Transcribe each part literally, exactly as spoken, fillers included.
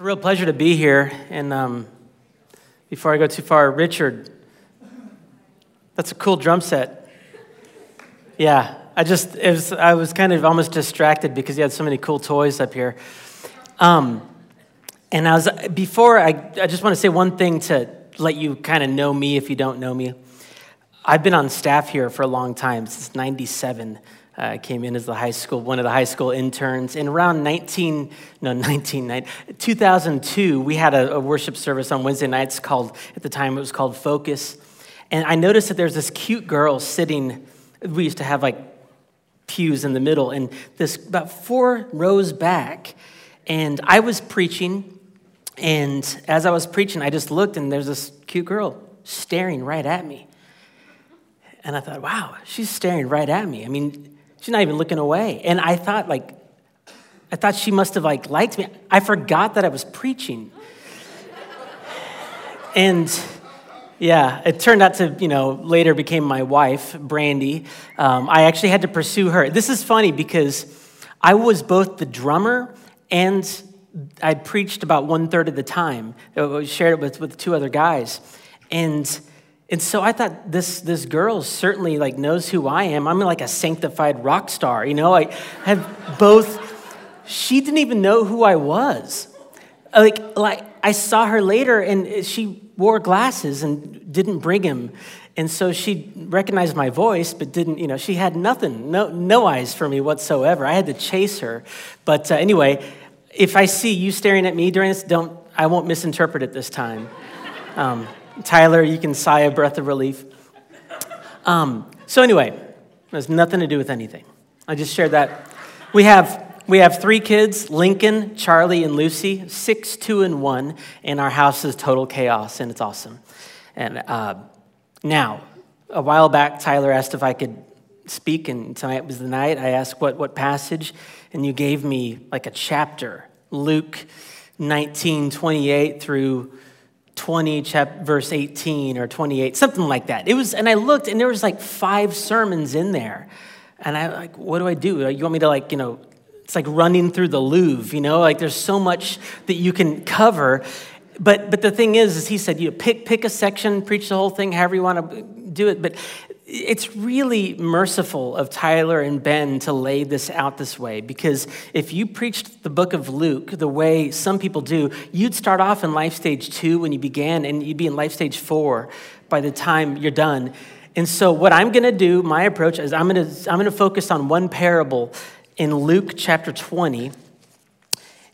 It's a real pleasure to be here. And um, before I go too far, Richard, that's a cool drum set. Yeah, I just, it was, I was kind of almost distracted because he had so many cool toys up here. Um, and I was, before, I, I just want to say one thing to let you kind of know me if you don't know me. I've been on staff here for a long time, since ninety-seven. I uh, came in as the high school, one of the high school interns. In around nineteen, no, nineteen, nineteen, two thousand two, we had a, a worship service on Wednesday nights called, at the time it was called Focus. And I noticed that there's this cute girl sitting, we used to have like pews in the middle, and this about four rows back. And I was preaching, and as I was preaching, I just looked, and there's this cute girl staring right at me. And I thought, wow, she's staring right at me. I mean, she's not even looking away. And I thought, like, I thought she must have, like, liked me. I forgot that I was preaching. And, yeah, it turned out to, you know, later became my wife, Brandy. Um, I actually had to pursue her. This is funny because I was both the drummer and I preached about one-third of the time. I shared it with, with two other guys. And... And so I thought this this girl certainly like knows who I am. I'm like a sanctified rock star, you know. I have both. She didn't even know who I was. Like like I saw her later, and she wore glasses and didn't bring them, and so she recognized my voice, but didn't. You know, she had nothing, no no eyes for me whatsoever. I had to chase her. But uh, anyway, if I see you staring at me during this, don't. I won't misinterpret it this time. Um, Tyler, you can sigh a breath of relief. Um, so anyway, it has nothing to do with anything. I just shared that. We have we have three kids, Lincoln, Charlie, and Lucy, six, two, and one, and our house is total chaos, and it's awesome. And uh, now, a while back, Tyler asked if I could speak, and tonight was the night. I asked what, what passage, and you gave me like a chapter, Luke nineteen twenty-eight through twenty, chapter, verse eighteen or twenty-eight, something like that. It was, and I looked, and there was like five sermons in there. And I like, what do I do? You want me to like, you know, it's like running through the Louvre, you know, like there's so much that you can cover. But but the thing is, is he said, you know, pick, pick a section, preach the whole thing, however you want to do it. But it's really merciful of Tyler and Ben to lay this out this way, because if you preached the book of Luke the way some people do, you'd start off in Life Stage two when you began, and you'd be in Life Stage four by the time you're done. And so what I'm going to do, my approach is I'm going to I'm going to focus on one parable in Luke chapter twenty,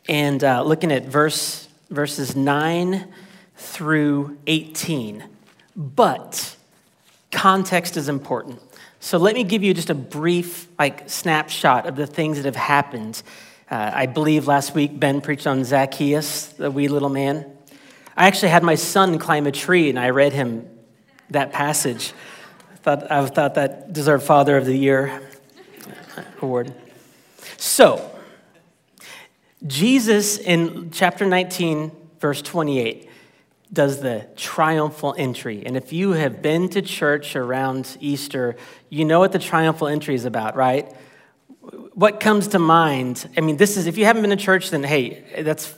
and uh, looking at verse. Verses nine through eighteen, but context is important. So let me give you just a brief like snapshot of the things that have happened. Uh, I believe last week Ben preached on Zacchaeus, the wee little man. I actually had my son climb a tree, and I read him that passage. I thought, I thought that deserved Father of the Year award. So, Jesus, in chapter nineteen, verse twenty-eight, does the triumphal entry. And if you have been to church around Easter, you know what the triumphal entry is about, right? What comes to mind? I mean, this is, if you haven't been to church, then hey, that's,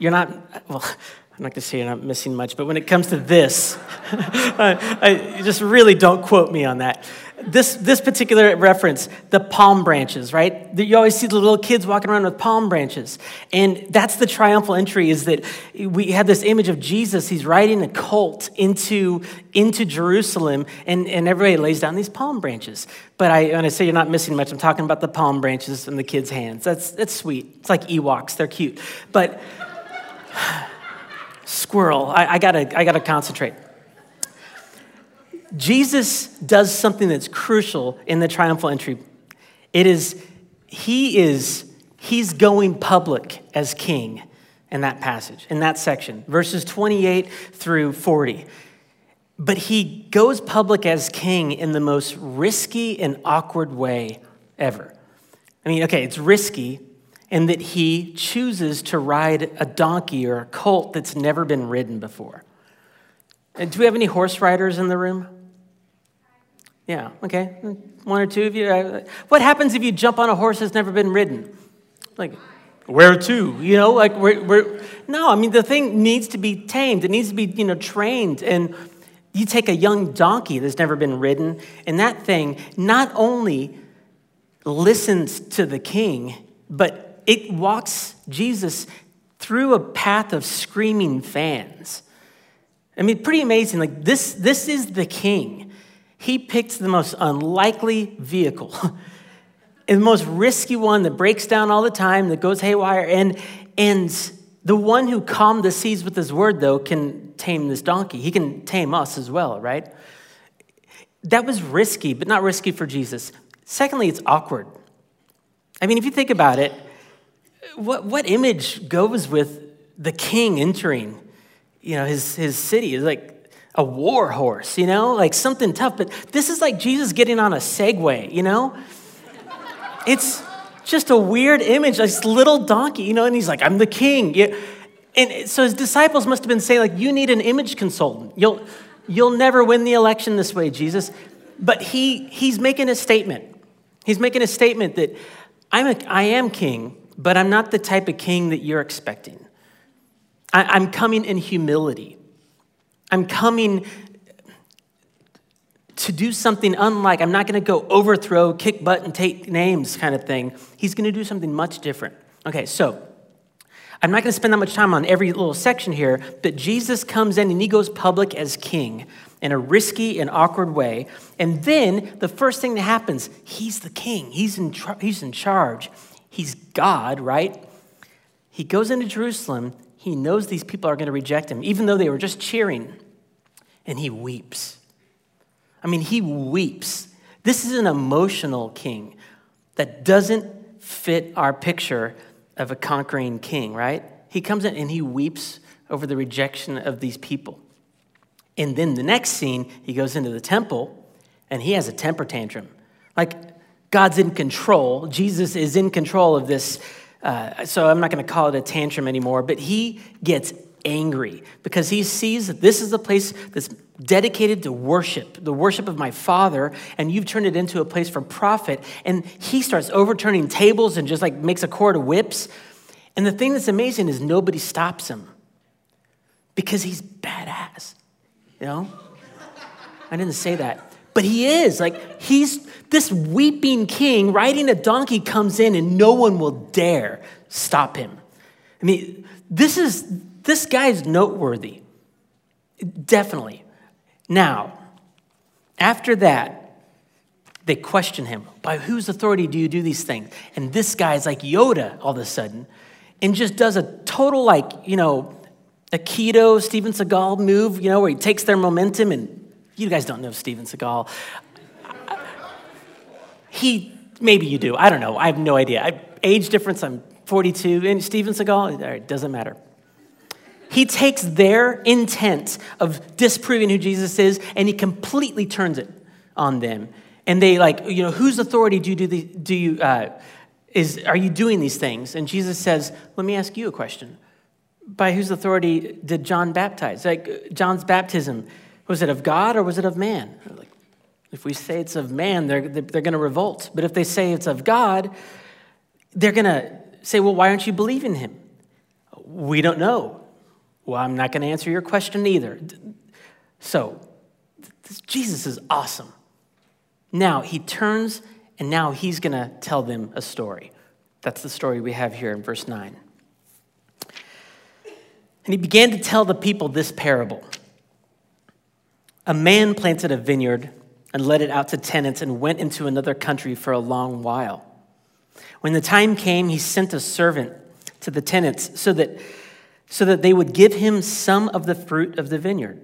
you're not, well, I'm not going to say you're not missing much, but when it comes to this, I, I just really don't quote me on that. This this particular reference, the palm branches, right? You always see the little kids walking around with palm branches. And that's the triumphal entry, is that we have this image of Jesus. He's riding a colt into, into Jerusalem, and, and everybody lays down these palm branches. But I, when I say you're not missing much, I'm talking about the palm branches in the kids' hands. That's, that's sweet. It's like Ewoks. They're cute. But... Squirrel, I, I gotta, I gotta concentrate. Jesus does something that's crucial in the triumphal entry. It is, he is, he's going public as king in that passage, in that section, verses twenty-eight through forty. But he goes public as king in the most risky and awkward way ever. I mean, okay, it's risky. And that he chooses to ride a donkey or a colt that's never been ridden before. And do we have any horse riders in the room? Yeah, okay. One or two of you. What happens if you jump on a horse that's never been ridden? Like, Where to? You know, like, we're, we're, no, I mean, the thing needs to be tamed. It needs to be, you know, trained. And you take a young donkey that's never been ridden, and that thing not only listens to the king, but it walks Jesus through a path of screaming fans. I mean, pretty amazing. Like, this, this is the king. He picked the most unlikely vehicle and the most risky one that breaks down all the time, that goes haywire. And, and the one who calmed the seas with his word, though, can tame this donkey. He can tame us as well, right? That was risky, but not risky for Jesus. Secondly, it's awkward. I mean, if you think about it, what, what image goes with the king entering, you know, his, his city? It's like a war horse, you know, like something tough. But this is like Jesus getting on a Segway, you know? It's just a weird image, this little donkey, you know, and he's like, I'm the king. And so his disciples must have been saying, like, you need an image consultant. You'll you'll never win the election this way, Jesus. But he he's making a statement. He's making a statement that I'm a, I am king, but I'm not the type of king that you're expecting. I, I'm coming in humility. I'm coming to do something unlike, I'm not gonna go overthrow, kick butt, and take names kind of thing. He's gonna do something much different. Okay, so I'm not gonna spend that much time on every little section here, but Jesus comes in and he goes public as king in a risky and awkward way. And then the first thing that happens, he's the king, he's in, he's in charge. He's God, right? He goes into Jerusalem, he knows these people are gonna reject him, even though they were just cheering, and he weeps. I mean, he weeps. This is an emotional king that doesn't fit our picture of a conquering king, right? He comes in and he weeps over the rejection of these people. And then the next scene, he goes into the temple and he has a temper tantrum. Like, God's in control. Jesus is in control of this. Uh, so I'm not going to call it a tantrum anymore, but he gets angry because he sees that this is a place that's dedicated to worship, the worship of my Father, and you've turned it into a place for profit. And he starts overturning tables and just like makes a cord of whips. And the thing that's amazing is nobody stops him because he's badass, you know? I didn't say that, but he is. Like, he's this weeping king riding a donkey comes in and no one will dare stop him. I mean, this is, this guy's noteworthy, definitely. Now, after that, they question him. By whose authority do you do these things? And this guy's like Yoda all of a sudden and just does a total, like, you know, Aikido, Steven Seagal move, you know, where he takes their momentum. And you guys don't know Steven Seagal. He, maybe you do. I don't know. I have no idea. I, age difference, I'm forty-two. And Steven Seagal, all right, doesn't matter. He takes their intent of disproving who Jesus is and he completely turns it on them. And they like, you know, whose authority do you do, the, do you, uh, is, are you doing these things? And Jesus says, let me ask you a question. By whose authority did John baptize? Like, John's baptism, was it of God or was it of man? Like, if we say it's of man, they're, they're gonna revolt. But if they say it's of God, they're gonna say, well, why aren't you believing him? We don't know. Well, I'm not going to answer your question either. So, this, Jesus is awesome. Now he turns, and now he's going to tell them a story. That's the story we have here in verse nine. And he began to tell the people this parable. A man planted a vineyard and let it out to tenants and went into another country for a long while. When the time came, he sent a servant to the tenants so that so that they would give him some of the fruit of the vineyard.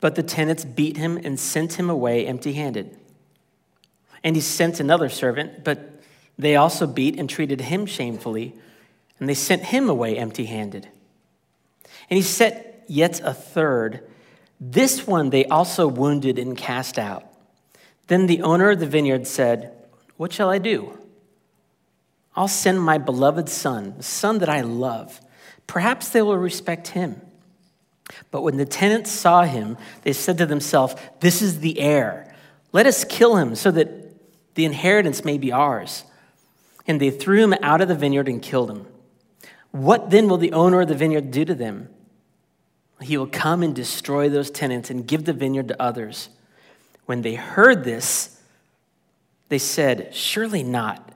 But the tenants beat him and sent him away empty-handed. And he sent another servant, but they also beat and treated him shamefully, and they sent him away empty-handed. And he sent yet a third. This one they also wounded and cast out. Then the owner of the vineyard said, what shall I do? I'll send my beloved son, the son that I love. Perhaps they will respect him. But when the tenants saw him, they said to themselves, this is the heir. Let us kill him so that the inheritance may be ours. And they threw him out of the vineyard and killed him. What then will the owner of the vineyard do to them? He will come and destroy those tenants and give the vineyard to others. When they heard this, they said, surely not.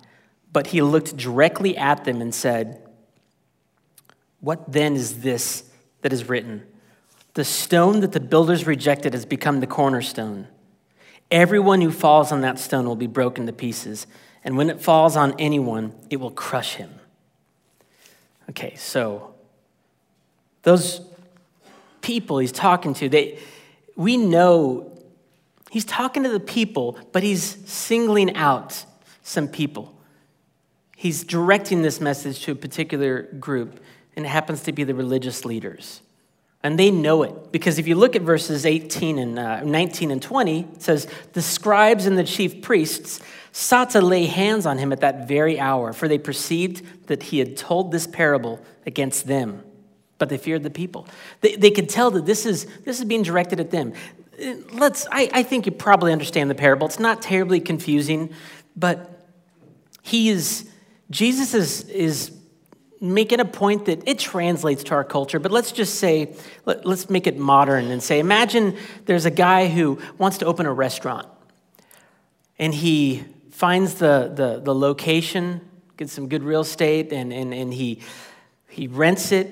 But he looked directly at them and said, what then is this that is written? The stone that the builders rejected has become the cornerstone. Everyone who falls on that stone will be broken to pieces, and when it falls on anyone, it will crush him. Okay, so those people he's talking to, they we know he's talking to the people, but he's singling out some people. He's directing this message to a particular group, and it happens to be the religious leaders. And they know it, because if you look at verses eighteen and uh, nineteen and twenty, it says, the scribes and the chief priests sought to lay hands on him at that very hour, for they perceived that he had told this parable against them, but they feared the people. They, they could tell that this is this is being directed at them. Let's. I, I think you probably understand the parable. It's not terribly confusing, but he is, Jesus is is. making a point that it translates to our culture, but let's just say, let, let's make it modern and say, imagine there's a guy who wants to open a restaurant and he finds the the, the location, gets some good real estate, and, and, and he he rents it.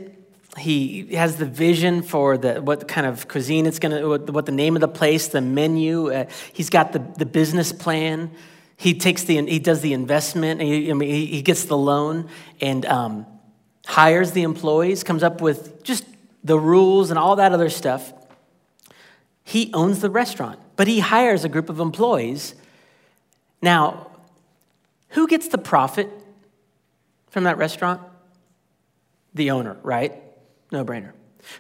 He has the vision for the what kind of cuisine it's gonna, what, what the name of the place, the menu. Uh, he's got the, the business plan. He takes the, he does the investment, and he, I mean, he gets the loan, and um, hires the employees, comes up with just the rules and all that other stuff. He owns the restaurant, but he hires a group of employees. Now, who gets the profit from that restaurant? The owner, right? No brainer.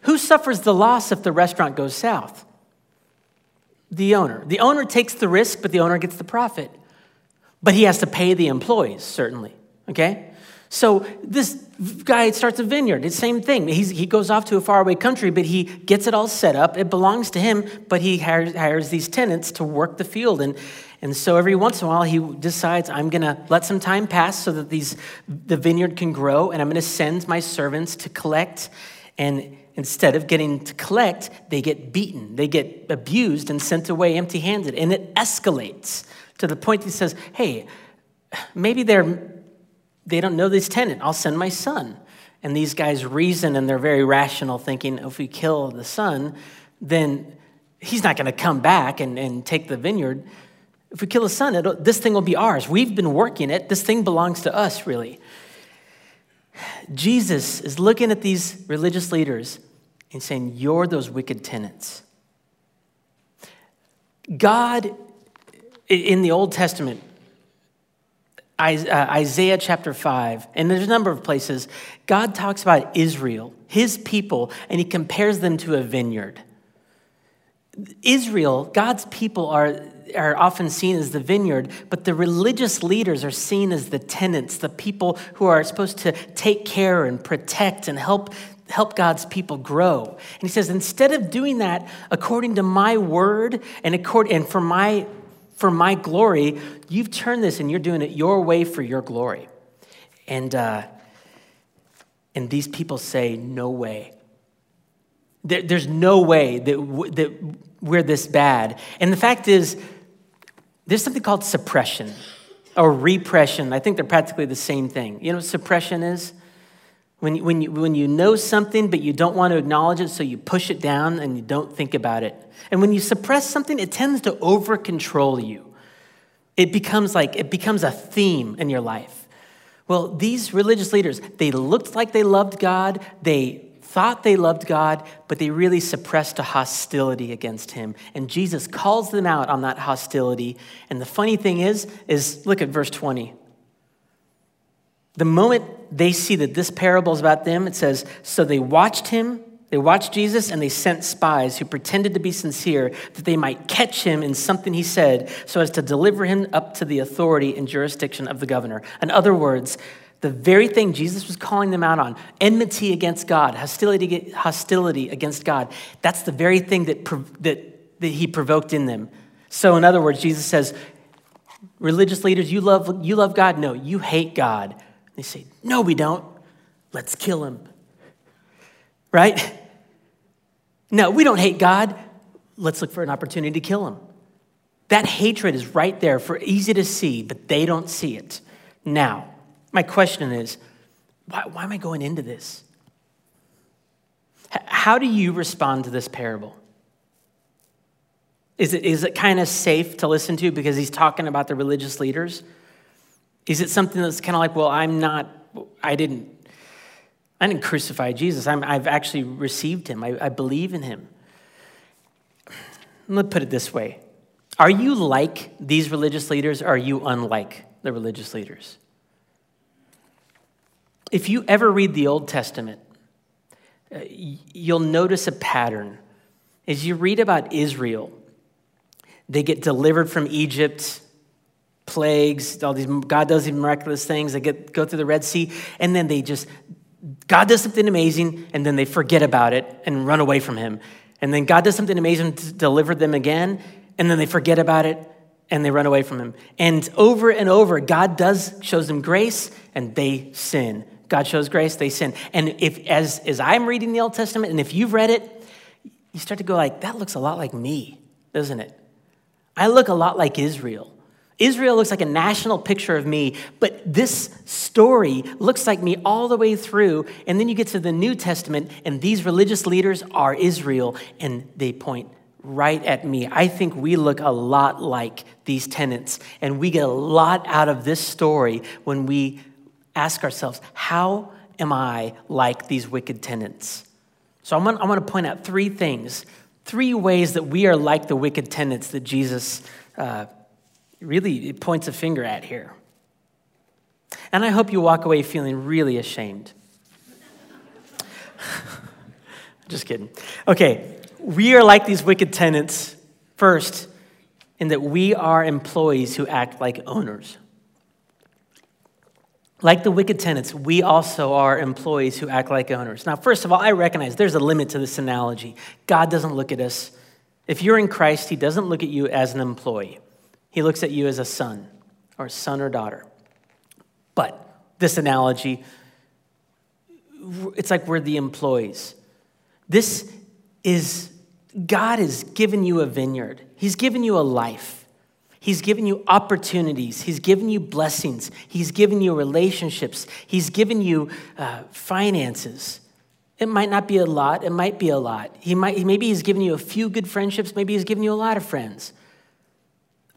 Who suffers the loss if the restaurant goes south? The owner. The owner takes the risk, but the owner gets the profit. But he has to pay the employees, certainly, okay? So this guy starts a vineyard. It's the same thing. He's, he goes off to a faraway country, but he gets it all set up. It belongs to him, but he hires, hires these tenants to work the field. And, and so every once in a while, he decides, I'm going to let some time pass so that these the vineyard can grow, and I'm going to send my servants to collect. And instead of getting to collect, they get beaten. They get abused and sent away empty-handed. And it escalates to the point he says, hey, maybe they're... they don't know this tenant. I'll send my son. And these guys reason, and they're very rational, thinking if we kill the son, then he's not going to come back and, and take the vineyard. If we kill the son, it'll, this thing will be ours. We've been working it. This thing belongs to us, really. Jesus is looking at these religious leaders and saying, you're those wicked tenants. God, in the Old Testament, Isaiah chapter five, and there's a number of places, God talks about Israel, his people, and he compares them to a vineyard. Israel, God's people, are, are often seen as the vineyard, but the religious leaders are seen as the tenants, the people who are supposed to take care and protect and help, help God's people grow. And he says, instead of doing that, according to my word and, according, and for my For my glory, you've turned this and you're doing it your way for your glory. And uh, and these people say, no way. There, there's no way that, w- that we're this bad. And the fact is, there's something called suppression or repression. I think they're practically the same thing. You know what suppression is? When, when, you, when you know something, but you don't want to acknowledge it, so you push it down and you don't think about it. And when you suppress something, it tends to over-control you. It becomes like, it becomes a theme in your life. Well, these religious leaders, they looked like they loved God. They thought they loved God, but they really suppressed a hostility against him. And Jesus calls them out on that hostility. And the funny thing is, is look at verse twenty. The moment they see that this parable is about them, it says, so they watched him, they watched Jesus, and they sent spies who pretended to be sincere that they might catch him in something he said so as to deliver him up to the authority and jurisdiction of the governor. In other words, the very thing Jesus was calling them out on, enmity against God, hostility, hostility against God, that's the very thing that, that, that he provoked in them. So in other words, Jesus says, religious leaders, you love, you love God? No, you hate God. They say, no, we don't. let's kill him. Right? No, we don't hate God. Let's look for an opportunity to kill him. That hatred is right there for easy to see, but they don't see it. Now, my question is, why, why am I going into this? H- how do you respond to this parable? Is it is it kind of safe to listen to because he's talking about the religious leaders? Is it something that's kind of like, well, I'm not, I didn't, I didn't crucify Jesus. I'm, I've actually received him. I, I believe in him. Let me put it this way. Are you like these religious leaders, or are you unlike the religious leaders? If you ever read the Old Testament, you'll notice a pattern. As you read about Israel, they get delivered from Egypt, plagues, all these, God does these miraculous things. They get go through the Red Sea, and then they just, God does something amazing, and then they forget about it and run away from him. And then God does something amazing to deliver them again, and then they forget about it and they run away from him. And over and over, God does, shows them grace and they sin. God shows grace, they sin. And if as, as I'm reading the Old Testament, and if you've read it, you start to go like, that looks a lot like me, doesn't it? I look a lot like Israel. Israel looks like a national picture of me, but this story looks like me all the way through. And then you get to the New Testament, and these religious leaders are Israel, and they point right at me. I think we look a lot like these tenants, and we get a lot out of this story when we ask ourselves, how am I like these wicked tenants? So I'm gonna, I'm gonna point out three things, three ways that we are like the wicked tenants that Jesus uh Really, it points a finger at here. And I hope you walk away feeling really ashamed. Just kidding. Okay, we are like these wicked tenants, first, in that we are employees who act like owners. Like the wicked tenants, we also are employees who act like owners. Now, first of all, I recognize there's a limit to this analogy. God doesn't look at us. If you're in Christ, he doesn't look at you as an employee. He looks at you as a son or son or daughter. But this analogy, it's like we're the employees. This is, God has given you a vineyard. He's given you a life. He's given you opportunities. He's given you blessings. He's given you relationships. He's given you uh, finances. It might not be a lot. It might be a lot. He might, maybe he's given you a few good friendships. Maybe he's given you a lot of friends.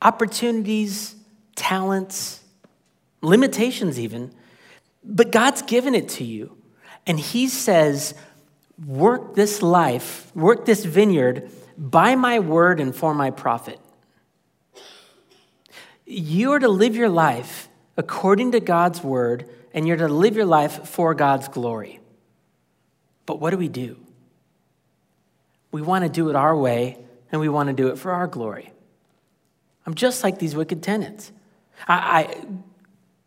Opportunities, talents, limitations even, but God's given it to you. And he says, work this life, work this vineyard by my word and for my profit. You are to live your life according to God's word, and you're to live your life for God's glory. But what do we do? We want to do it our way, and we want to do it for our glory. I'm just like these wicked tenants. I, I,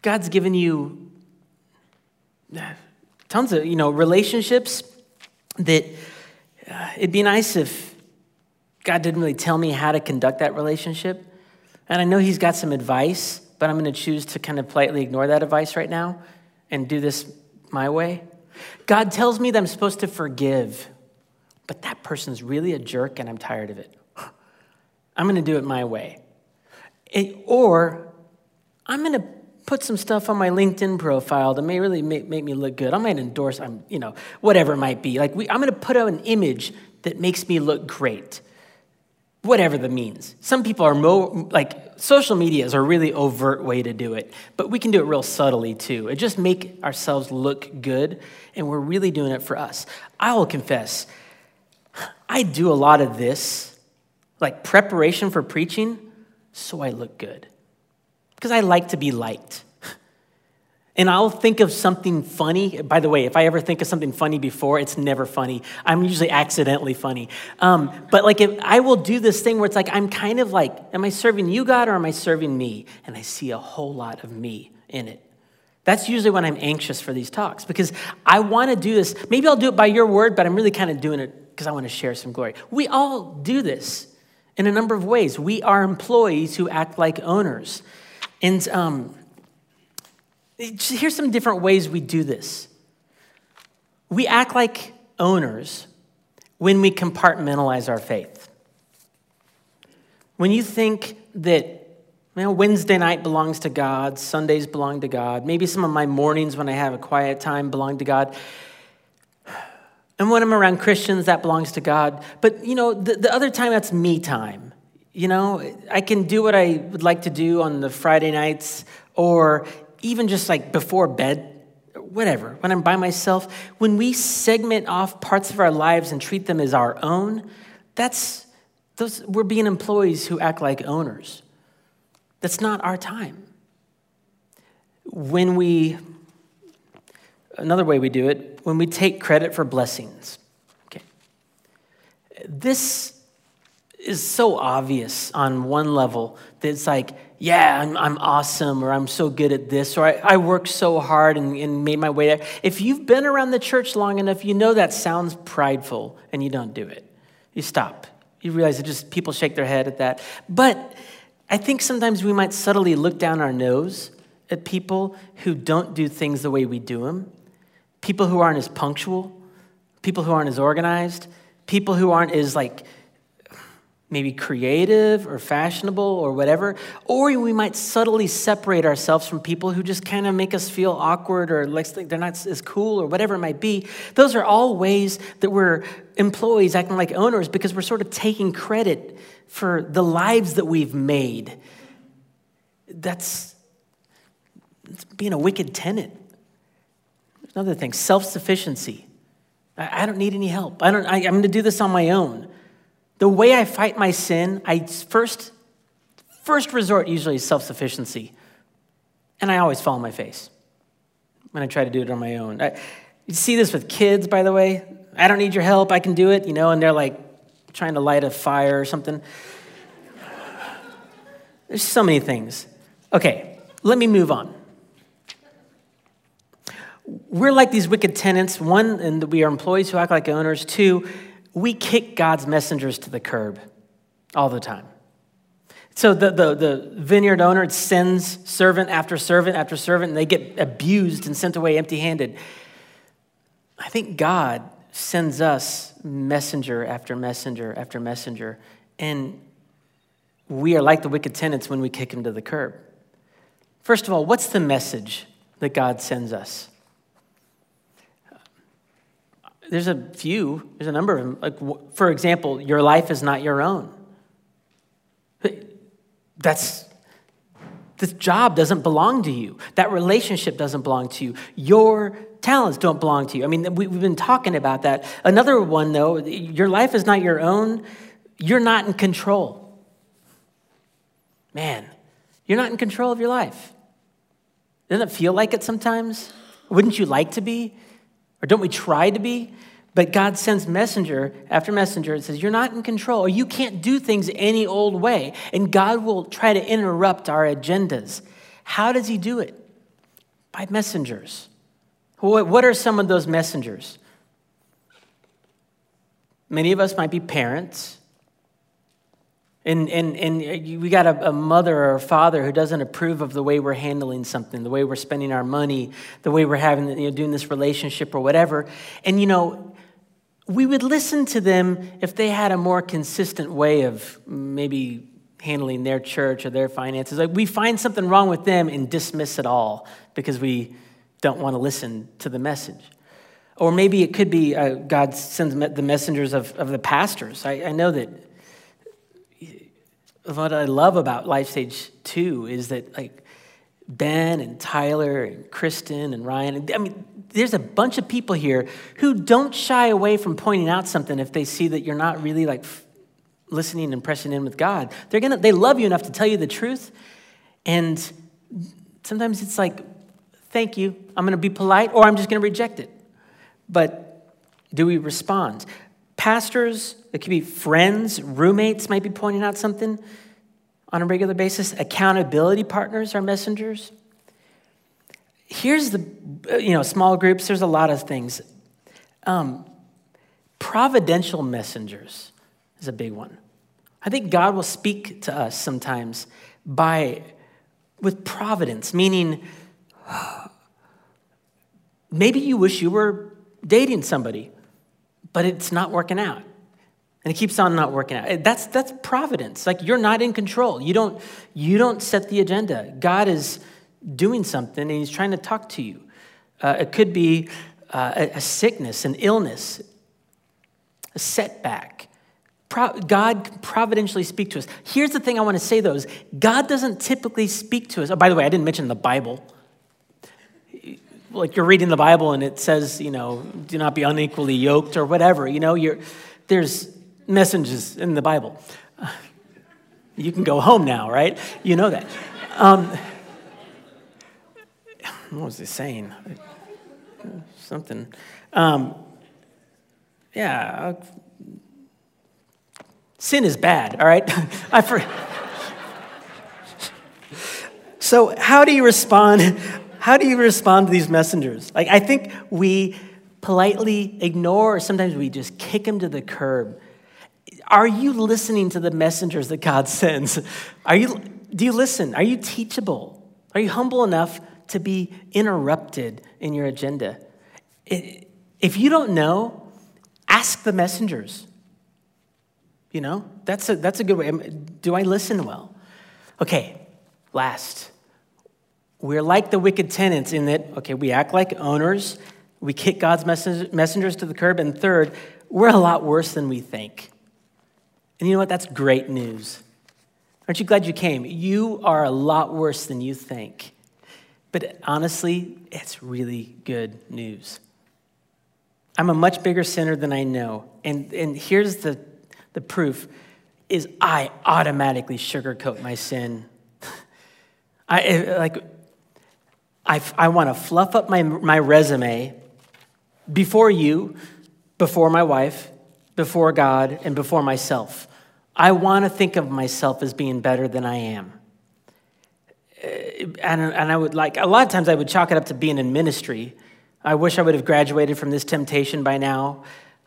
God's given you tons of, you know, relationships that uh, it'd be nice if God didn't really tell me how to conduct that relationship. And I know he's got some advice, but I'm going to choose to kind of politely ignore that advice right now and do this my way. God tells me that I'm supposed to forgive, but that person's really a jerk and I'm tired of it. I'm going to do it my way. It, or I'm going to put some stuff on my LinkedIn profile that may really make, make me look good. I might endorse, I'm, you know, whatever it might be. Like we, I'm going to put out an image that makes me look great, whatever the means. Some people are more, like social media is a really overt way to do it, but we can do it real subtly too. It just make ourselves look good, and we're really doing it for us. I will confess, I do a lot of this, like preparation for preaching, so I look good, because I like to be liked. And I'll think of something funny. By the way, if I ever think of something funny before, it's never funny. I'm usually accidentally funny. Um, but like, if I will do this thing where it's like, I'm kind of like, am I serving you, God, or am I serving me? And I see a whole lot of me in it. That's usually when I'm anxious for these talks, because I want to do this. Maybe I'll do it by your word, but I'm really kind of doing it because I want to share some glory. We all do this in a number of ways. We are employees who act like owners. And um, here's some different ways we do this. We act like owners when we compartmentalize our faith. When you think that, you know, Wednesday night belongs to God, Sundays belong to God, maybe some of my mornings when I have a quiet time belong to God, and when I'm around Christians, that belongs to God. But, you know, the, the other time, that's me time. You know, I can do what I would like to do on the Friday nights or even just like before bed, whatever, when I'm by myself. When we segment off parts of our lives and treat them as our own, that's, those we're being employees who act like owners. That's not our time. When we, another way we do it, when we take credit for blessings. Okay. This is so obvious on one level that it's like, yeah, I'm, I'm awesome, or I'm so good at this, or I, I worked so hard and, and made my way there. If you've been around the church long enough, you know that sounds prideful, and you don't do it. You stop. You realize that just people shake their head at that. But I think sometimes we might subtly look down our nose at people who don't do things the way we do them, people who aren't as punctual, people who aren't as organized, people who aren't as like maybe creative or fashionable or whatever, or we might subtly separate ourselves from people who just kind of make us feel awkward or like they're not as cool or whatever it might be. Those are all ways that we're employees acting like owners because we're sort of taking credit for the lives that we've made. That's It's being a wicked tenant. There's another thing, self-sufficiency. I, I don't need any help. I don't, I, I'm gonna do this on my own. The way I fight my sin, I first, first resort usually is self-sufficiency. And I always fall on my face when I try to do it on my own. I, you see this with kids, by the way. I don't need your help, I can do it, you know, and they're like trying to light a fire or something. There's so many things. Okay, let me move on. We're like these wicked tenants. One, and we are employees who act like owners. Two, we kick God's messengers to the curb all the time. So the, the, the vineyard owner sends servant after servant after servant, and they get abused and sent away empty-handed. I think God sends us messenger after messenger after messenger, and we are like the wicked tenants when we kick him to the curb. First of all, what's the message that God sends us? There's a few, there's a number of them. Like, for example, your life is not your own. That's, this job doesn't belong to you. That relationship doesn't belong to you. Your talents don't belong to you. I mean, we've been talking about that. Another one, though, your life is not your own. You're not in control. Man, you're not in control of your life. Doesn't it feel like it sometimes? Wouldn't you like to be? Or don't we try to be? But God sends messenger after messenger and says, you're not in control, or you can't do things any old way. And God will try to interrupt our agendas. How does he do it? By messengers. What are some of those messengers? Many of us might be parents. And, and, and we got a, a mother or a father who doesn't approve of the way we're handling something, the way we're spending our money, the way we're having, you know, doing this relationship or whatever. And, you know, we would listen to them if they had a more consistent way of maybe handling their church or their finances. Like, we find something wrong with them and dismiss it all because we don't want to listen to the message. Or maybe it could be uh, God sends the messengers of, of the pastors. I, I know that. What I love about Life Stage two is that, like, Ben and Tyler and Kristen and Ryan, I mean, there's a bunch of people here who don't shy away from pointing out something if they see that you're not really, like, listening and pressing in with God. They're gonna, they love you enough to tell you the truth. And sometimes it's like, thank you, I'm gonna be polite, or I'm just gonna reject it. But do we respond? Pastors, it could be friends, roommates might be pointing out something on a regular basis. Accountability partners are messengers. Here's the, you know, small groups, there's a lot of things. Um, providential messengers is a big one. I think God will speak to us sometimes by, with providence, meaning maybe you wish you were dating somebody, but it's not working out. And it keeps on not working out. That's that's providence. Like, you're not in control. You don't you don't set the agenda. God is doing something, and he's trying to talk to you. Uh, it could be uh, a, a sickness, an illness, a setback. Pro- God can providentially speak to us. Here's the thing I want to say, though, is God doesn't typically speak to us. Oh, by the way, I didn't mention the Bible. Like, you're reading the Bible, and it says, you know, do not be unequally yoked or whatever. You know, you're there's... messages in the Bible. Uh, you can go home now, right? You know that. Um, what was he saying? Something. Um, yeah. Uh, sin is bad, all right? I for- So how do you respond? How do you respond to these messengers? Like, I think we politely ignore, or sometimes we just kick them to the curb. Are you listening to the messengers that God sends? Are you? Do you listen? Are you teachable? Are you humble enough to be interrupted in your agenda? If you don't know, ask the messengers. You know, that's a, that's a good way. Do I listen well? Okay, last. We're like the wicked tenants in that, okay, we act like owners. We kick God's messengers to the curb. And third, we're a lot worse than we think. And you know what? That's great news. Aren't you glad you came? You are a lot worse than you think. But honestly, it's really good news. I'm a much bigger sinner than I know. And, and here's the, the proof, is I automatically sugarcoat my sin. I like I, I want to fluff up my, my resume before you, before my wife, before God, and before myself. I want to think of myself as being better than I am. And, and I would like, a lot of times I would chalk it up to being in ministry. I wish I would have graduated from this temptation by now.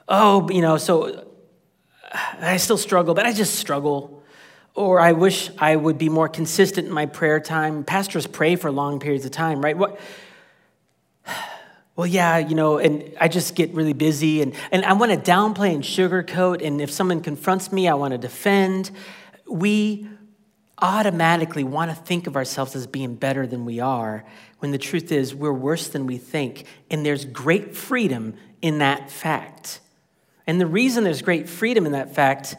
Oh, you know, so I still struggle, but I just struggle. Or I wish I would be more consistent in my prayer time. Pastors pray for long periods of time, right? What? Well, yeah, you know, and I just get really busy, and, and I want to downplay and sugarcoat, and if someone confronts me, I want to defend. We automatically want to think of ourselves as being better than we are, when the truth is we're worse than we think, and there's great freedom in that fact. And the reason there's great freedom in that fact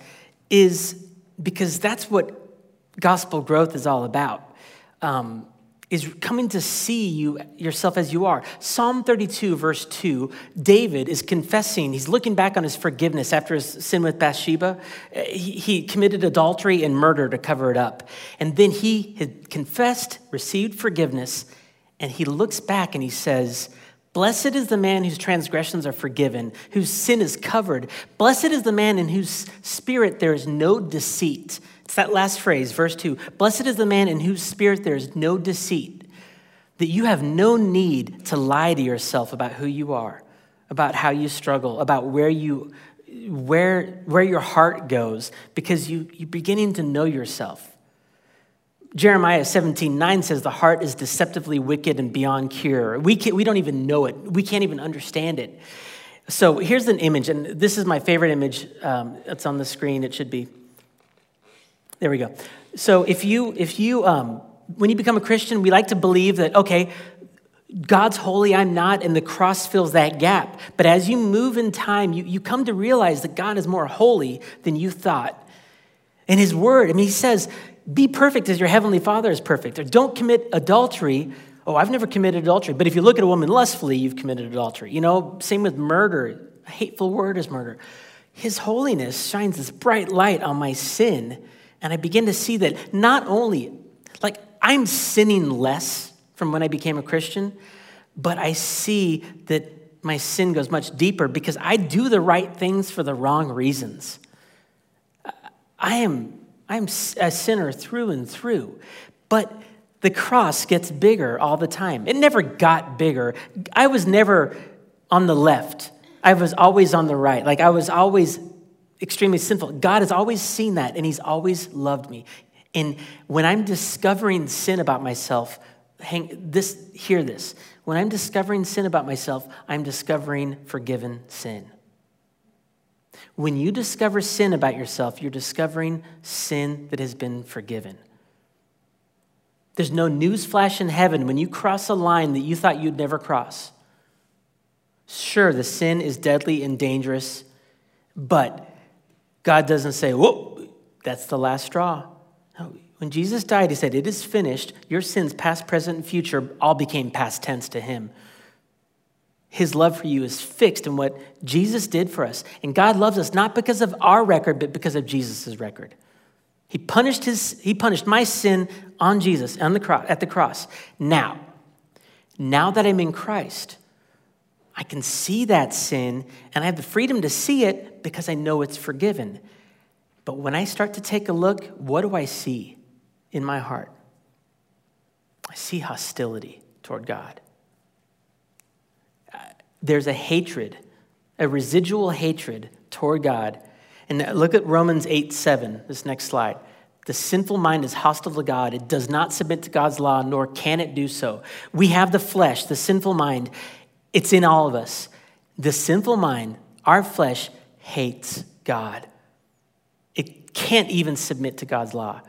is because that's what gospel growth is all about. Um, is coming to see you yourself as you are. Psalm thirty-two, verse two, David is confessing. He's looking back on his forgiveness after his sin with Bathsheba. He, he committed adultery and murder to cover it up. And then he had confessed, received forgiveness, and he looks back and he says, "Blessed is the man whose transgressions are forgiven, whose sin is covered. Blessed is the man in whose spirit there is no deceit." It's that last phrase, verse two. Blessed is the man in whose spirit there is no deceit, that you have no need to lie to yourself about who you are, about how you struggle, about where you, where, where your heart goes, because you, you're beginning to know yourself. Jeremiah seventeen nine says the heart is deceptively wicked and beyond cure. We can't, we don't even know it. We can't even understand it. So here's an image, and this is my favorite image. Um, it's on the screen. It should be. There we go. So if you, if you, um, when you become a Christian, we like to believe that, okay, God's holy, I'm not, and the cross fills that gap. But as you move in time, you, you come to realize that God is more holy than you thought. And his word, I mean, he says, be perfect as your heavenly Father is perfect. Or don't commit adultery. Oh, I've never committed adultery. But if you look at a woman lustfully, you've committed adultery. You know, same with murder. A hateful word is murder. His holiness shines this bright light on my sin. And I begin to see that not only, like, I'm sinning less from when I became a Christian, but I see that my sin goes much deeper because I do the right things for the wrong reasons. I am I am a sinner through and through, but the cross gets bigger all the time. It never got bigger. I was never on the left. I was always on the right. Like, I was always extremely sinful. God has always seen that, and he's always loved me. And when I'm discovering sin about myself, hang this, hear this. When I'm discovering sin about myself, I'm discovering forgiven sin. When you discover sin about yourself, you're discovering sin that has been forgiven. There's no news flash in heaven when you cross a line that you thought you'd never cross. Sure, the sin is deadly and dangerous, but God doesn't say, whoa, that's the last straw. No. When Jesus died, he said, it is finished. Your sins, past, present, and future, all became past tense to him. His love for you is fixed in what Jesus did for us. And God loves us not because of our record, but because of Jesus' record. He punished his, he punished my sin on Jesus, on the cross, at the cross. Now, now that I'm in Christ, I can see that sin, and I have the freedom to see it because I know it's forgiven. But when I start to take a look, what do I see in my heart? I see hostility toward God. There's a hatred, a residual hatred toward God. And look at Romans eight seven, this next slide. The sinful mind is hostile to God. It does not submit to God's law, nor can it do so. We have the flesh, the sinful mind. It's in all of us. The sinful mind, our flesh, hates God. It can't even submit to God's law.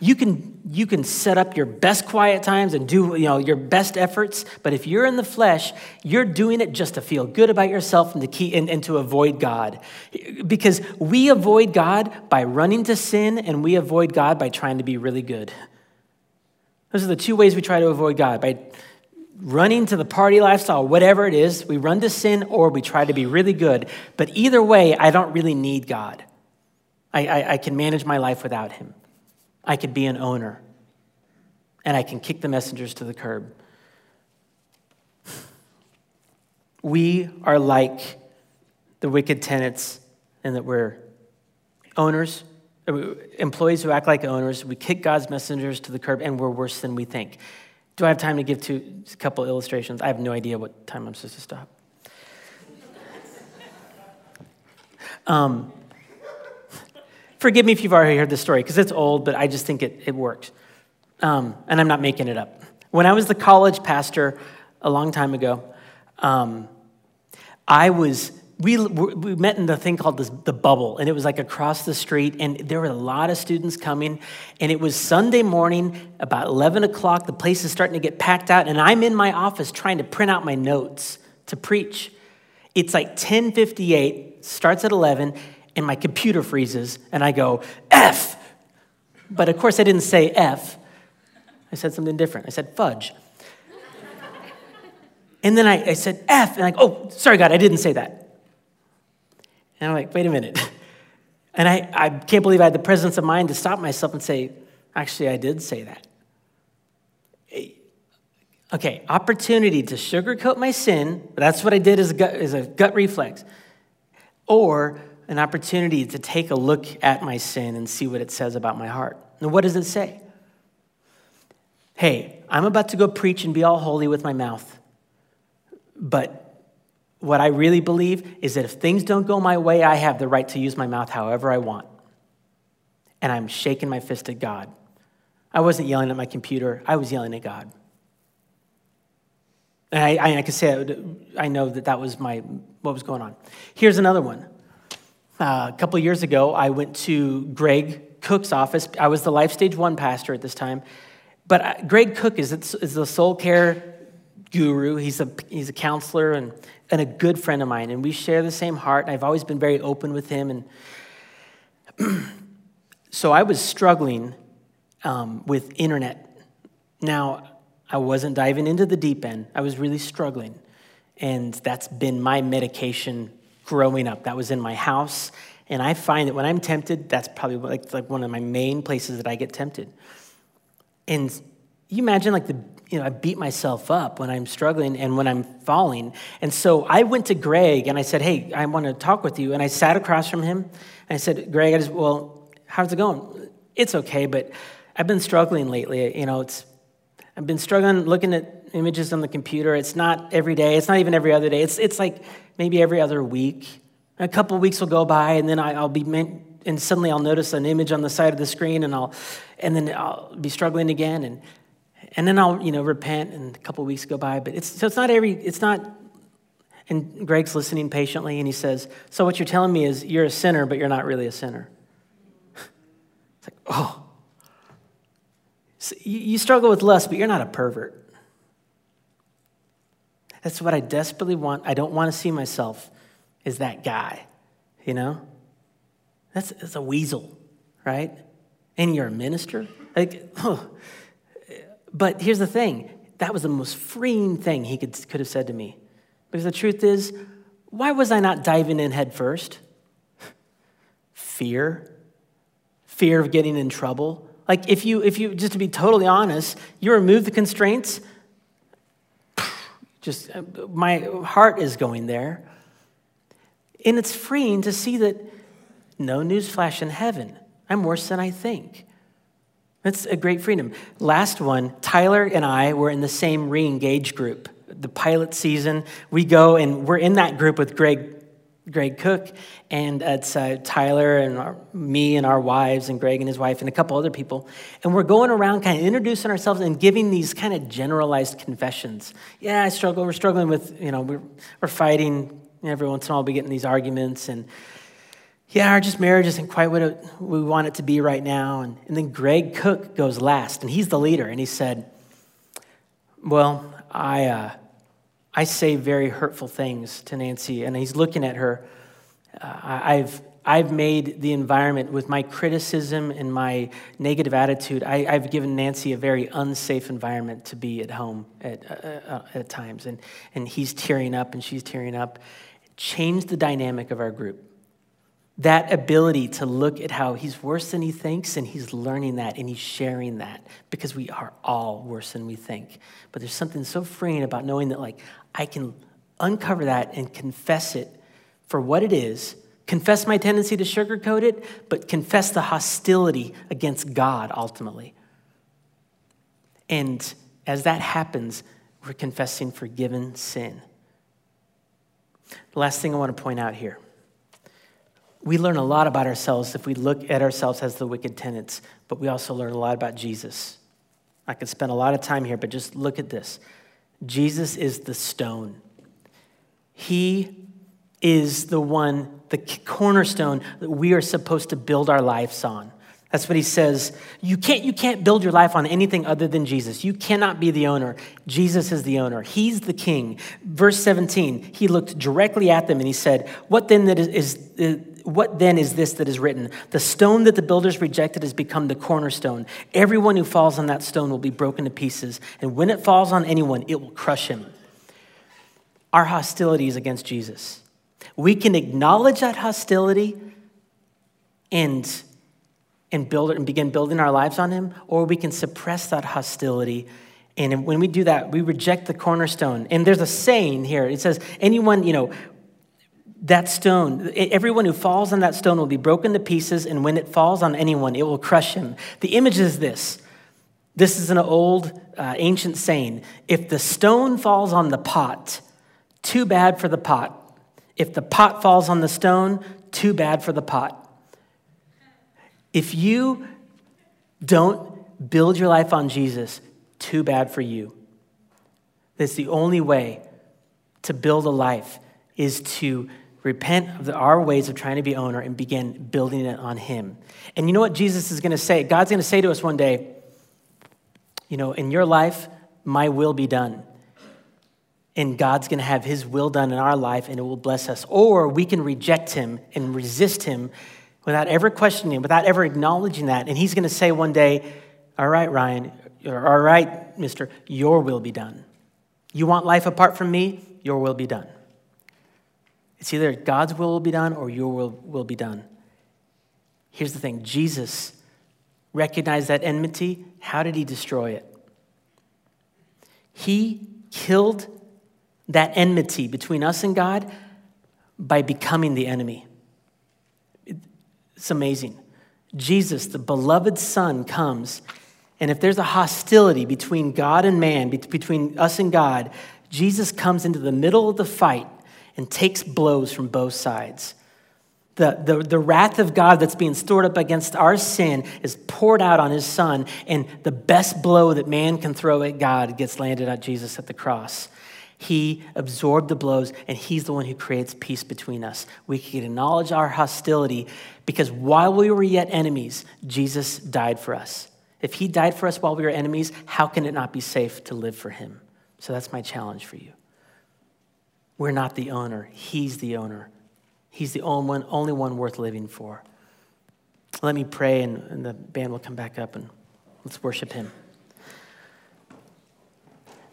You can, you can set up your best quiet times and do, you know, your best efforts, but if you're in the flesh, you're doing it just to feel good about yourself and to, keep, and, and to avoid God. Because we avoid God by running to sin, and we avoid God by trying to be really good. Those are the two ways we try to avoid God, by running to the party lifestyle, whatever it is. We run to sin or we try to be really good. But either way, I don't really need God. I, I, I can manage my life without him. I could be an owner, and I can kick the messengers to the curb. We are like the wicked tenants in that we're owners, employees who act like owners. We kick God's messengers to the curb, and we're worse than we think. Do I have time to give two, a couple illustrations? I have no idea what time I'm supposed to stop. Um, forgive me if you've already heard this story, because it's old, but I just think it, it worked. Um, and I'm not making it up. When I was the college pastor a long time ago, um, I was, we, we met in the thing called the, the bubble, and it was like across the street, and there were a lot of students coming, and it was Sunday morning, about eleven o'clock, the place is starting to get packed out, and I'm in my office trying to print out my notes to preach. It's like ten fifty-eight, starts at eleven, and my computer freezes, and I go, F! But of course I didn't say F. I said something different. I said fudge. And then I, I said F, and I go, oh, sorry, God, I didn't say that. And I'm like, wait a minute. And I, I can't believe I had the presence of mind to stop myself and say, actually, I did say that. Okay, opportunity to sugarcoat my sin, but that's what I did as a gut, as a gut reflex, or an opportunity to take a look at my sin and see what it says about my heart. And what does it say? Hey, I'm about to go preach and be all holy with my mouth, but what I really believe is that if things don't go my way, I have the right to use my mouth however I want. And I'm shaking my fist at God. I wasn't yelling at my computer. I was yelling at God. And I, I, I could say, I know that that was my, what was going on. Here's another one. Uh, a couple years ago, I went to Greg Cook's office. I was the Life Stage one pastor at this time. But Greg Cook is, is the soul care guru. He's a, he's a counselor and and a good friend of mine, and we share the same heart, and I've always been very open with him. And so I was struggling um, with internet. Now, I wasn't diving into the deep end. I was really struggling, and that's been my medication growing up. That was in my house, and I find that when I'm tempted, that's probably like, like one of my main places that I get tempted. And you imagine like the You know, I beat myself up when I'm struggling and when I'm falling. And so I went to Greg and I said, hey, I want to talk with you. And I sat across from him and I said, Greg, I just, well, how's it going? It's okay, but I've been struggling lately. You know, it's, I've been struggling looking at images on the computer. It's not every day. It's not even every other day. It's it's like maybe every other week. A couple weeks will go by and then I, I'll be meant, and suddenly I'll notice an image on the side of the screen and I'll, and then I'll be struggling again. And And then I'll, you know, repent, and a couple of weeks go by. But it's so it's not every, it's not, and Greg's listening patiently, and he says, so what you're telling me is you're a sinner, but you're not really a sinner. It's like, oh. So you struggle with lust, but you're not a pervert. That's what I desperately want. I don't want to see myself as that guy, you know? That's, that's a weasel, right? And you're a minister? Like, oh. But here's the thing. That was the most freeing thing he could, could have said to me. Because the truth is, why was I not diving in head first? Fear. Fear of getting in trouble. Like if you, if you, just to be totally honest, you remove the constraints, just my heart is going there. And it's freeing to see that no newsflash in heaven. I'm worse than I think. That's a great freedom. Last one, Tyler and I were in the same re-engage group. The pilot season, we go and we're in that group with Greg, Greg Cook, and it's uh, Tyler and our, me and our wives and Greg and his wife and a couple other people. And we're going around kind of introducing ourselves and giving these kind of generalized confessions. Yeah, I struggle. We're struggling with, you know, we're, we're fighting. Every once in a while we get in these arguments, and yeah, our just marriage isn't quite what it, we want it to be right now. And, and then Greg Cook goes last, and he's the leader. And he said, well, I uh, I say very hurtful things to Nancy. And he's looking at her. Uh, I've I've made the environment with my criticism and my negative attitude. I, I've given Nancy a very unsafe environment to be at home at uh, at times. And and he's tearing up, and she's tearing up. It changed the dynamic of our group. That ability to look at how he's worse than he thinks, and he's learning that, and he's sharing that, because we are all worse than we think. But there's something so freeing about knowing that, like, I can uncover that and confess it for what it is, confess my tendency to sugarcoat it, but confess the hostility against God ultimately. And as that happens, we're confessing forgiven sin. The last thing I want to point out here. We learn a lot about ourselves if we look at ourselves as the wicked tenants, but we also learn a lot about Jesus. I could spend a lot of time here, but just look at this. Jesus is the stone. He is the one, the cornerstone that we are supposed to build our lives on. That's what he says. You can't, you can't build your life on anything other than Jesus. You cannot be the owner. Jesus is the owner. He's the king. Verse seventeen, he looked directly at them and he said, what then that is, is what then is this that is written? The stone that the builders rejected has become the cornerstone. Everyone who falls on that stone will be broken to pieces. And when it falls on anyone, it will crush him. Our hostility is against Jesus. We can acknowledge that hostility and and build it and begin building our lives on him, or we can suppress that hostility. And when we do that, we reject the cornerstone. And there's a saying here. It says, anyone, you know, that stone, everyone who falls on that stone will be broken to pieces, and when it falls on anyone, it will crush him. The image is this. This is an old, uh, ancient saying. If the stone falls on the pot, too bad for the pot. If the pot falls on the stone, too bad for the pot. If you don't build your life on Jesus, too bad for you. That's the only way to build a life, is to repent of the, our ways of trying to be owner and begin building it on him. And you know what Jesus is going to say? God's going to say to us one day, you know, in your life, my will be done. And God's going to have his will done in our life, and it will bless us. Or we can reject him and resist him without ever questioning, without ever acknowledging that. And he's going to say one day, all right, Ryan, or all right, mister, your will be done. You want life apart from me? Your will be done. It's either God's will will be done or your will will be done. Here's the thing. Jesus recognized that enmity. How did he destroy it? He killed that enmity between us and God by becoming the enemy. It's amazing. Jesus, the beloved Son, comes, and if there's a hostility between God and man, between us and God, Jesus comes into the middle of the fight and takes blows from both sides. The, the, the wrath of God that's being stored up against our sin is poured out on his son, and the best blow that man can throw at God gets landed at Jesus at the cross. He absorbed the blows, and he's the one who creates peace between us. We can acknowledge our hostility because while we were yet enemies, Jesus died for us. If he died for us while we were enemies, how can it not be safe to live for him? So that's my challenge for you. We're not the owner. He's the owner. He's the only one, only one worth living for. Let me pray, and, and the band will come back up, and let's worship him.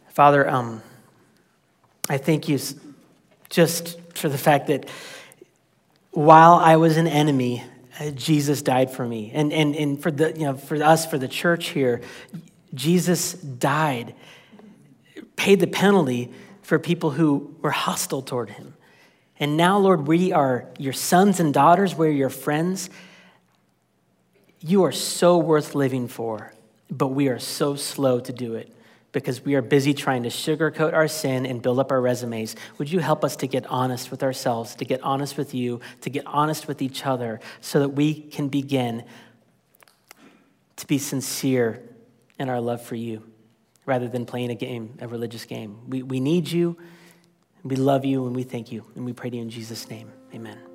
Father, um, I thank you just for the fact that while I was an enemy, Jesus died for me, and and and for the you know for us for the church here, Jesus died, paid the penalty for people who were hostile toward him. And now, Lord, we are your sons and daughters. We're your friends. You are so worth living for, but we are so slow to do it because we are busy trying to sugarcoat our sin and build up our resumes. Would you help us to get honest with ourselves, to get honest with you, to get honest with each other so that we can begin to be sincere in our love for you rather than playing a game, a religious game. We, we need you. We love you, and we thank you, and we pray to you in Jesus' name. Amen.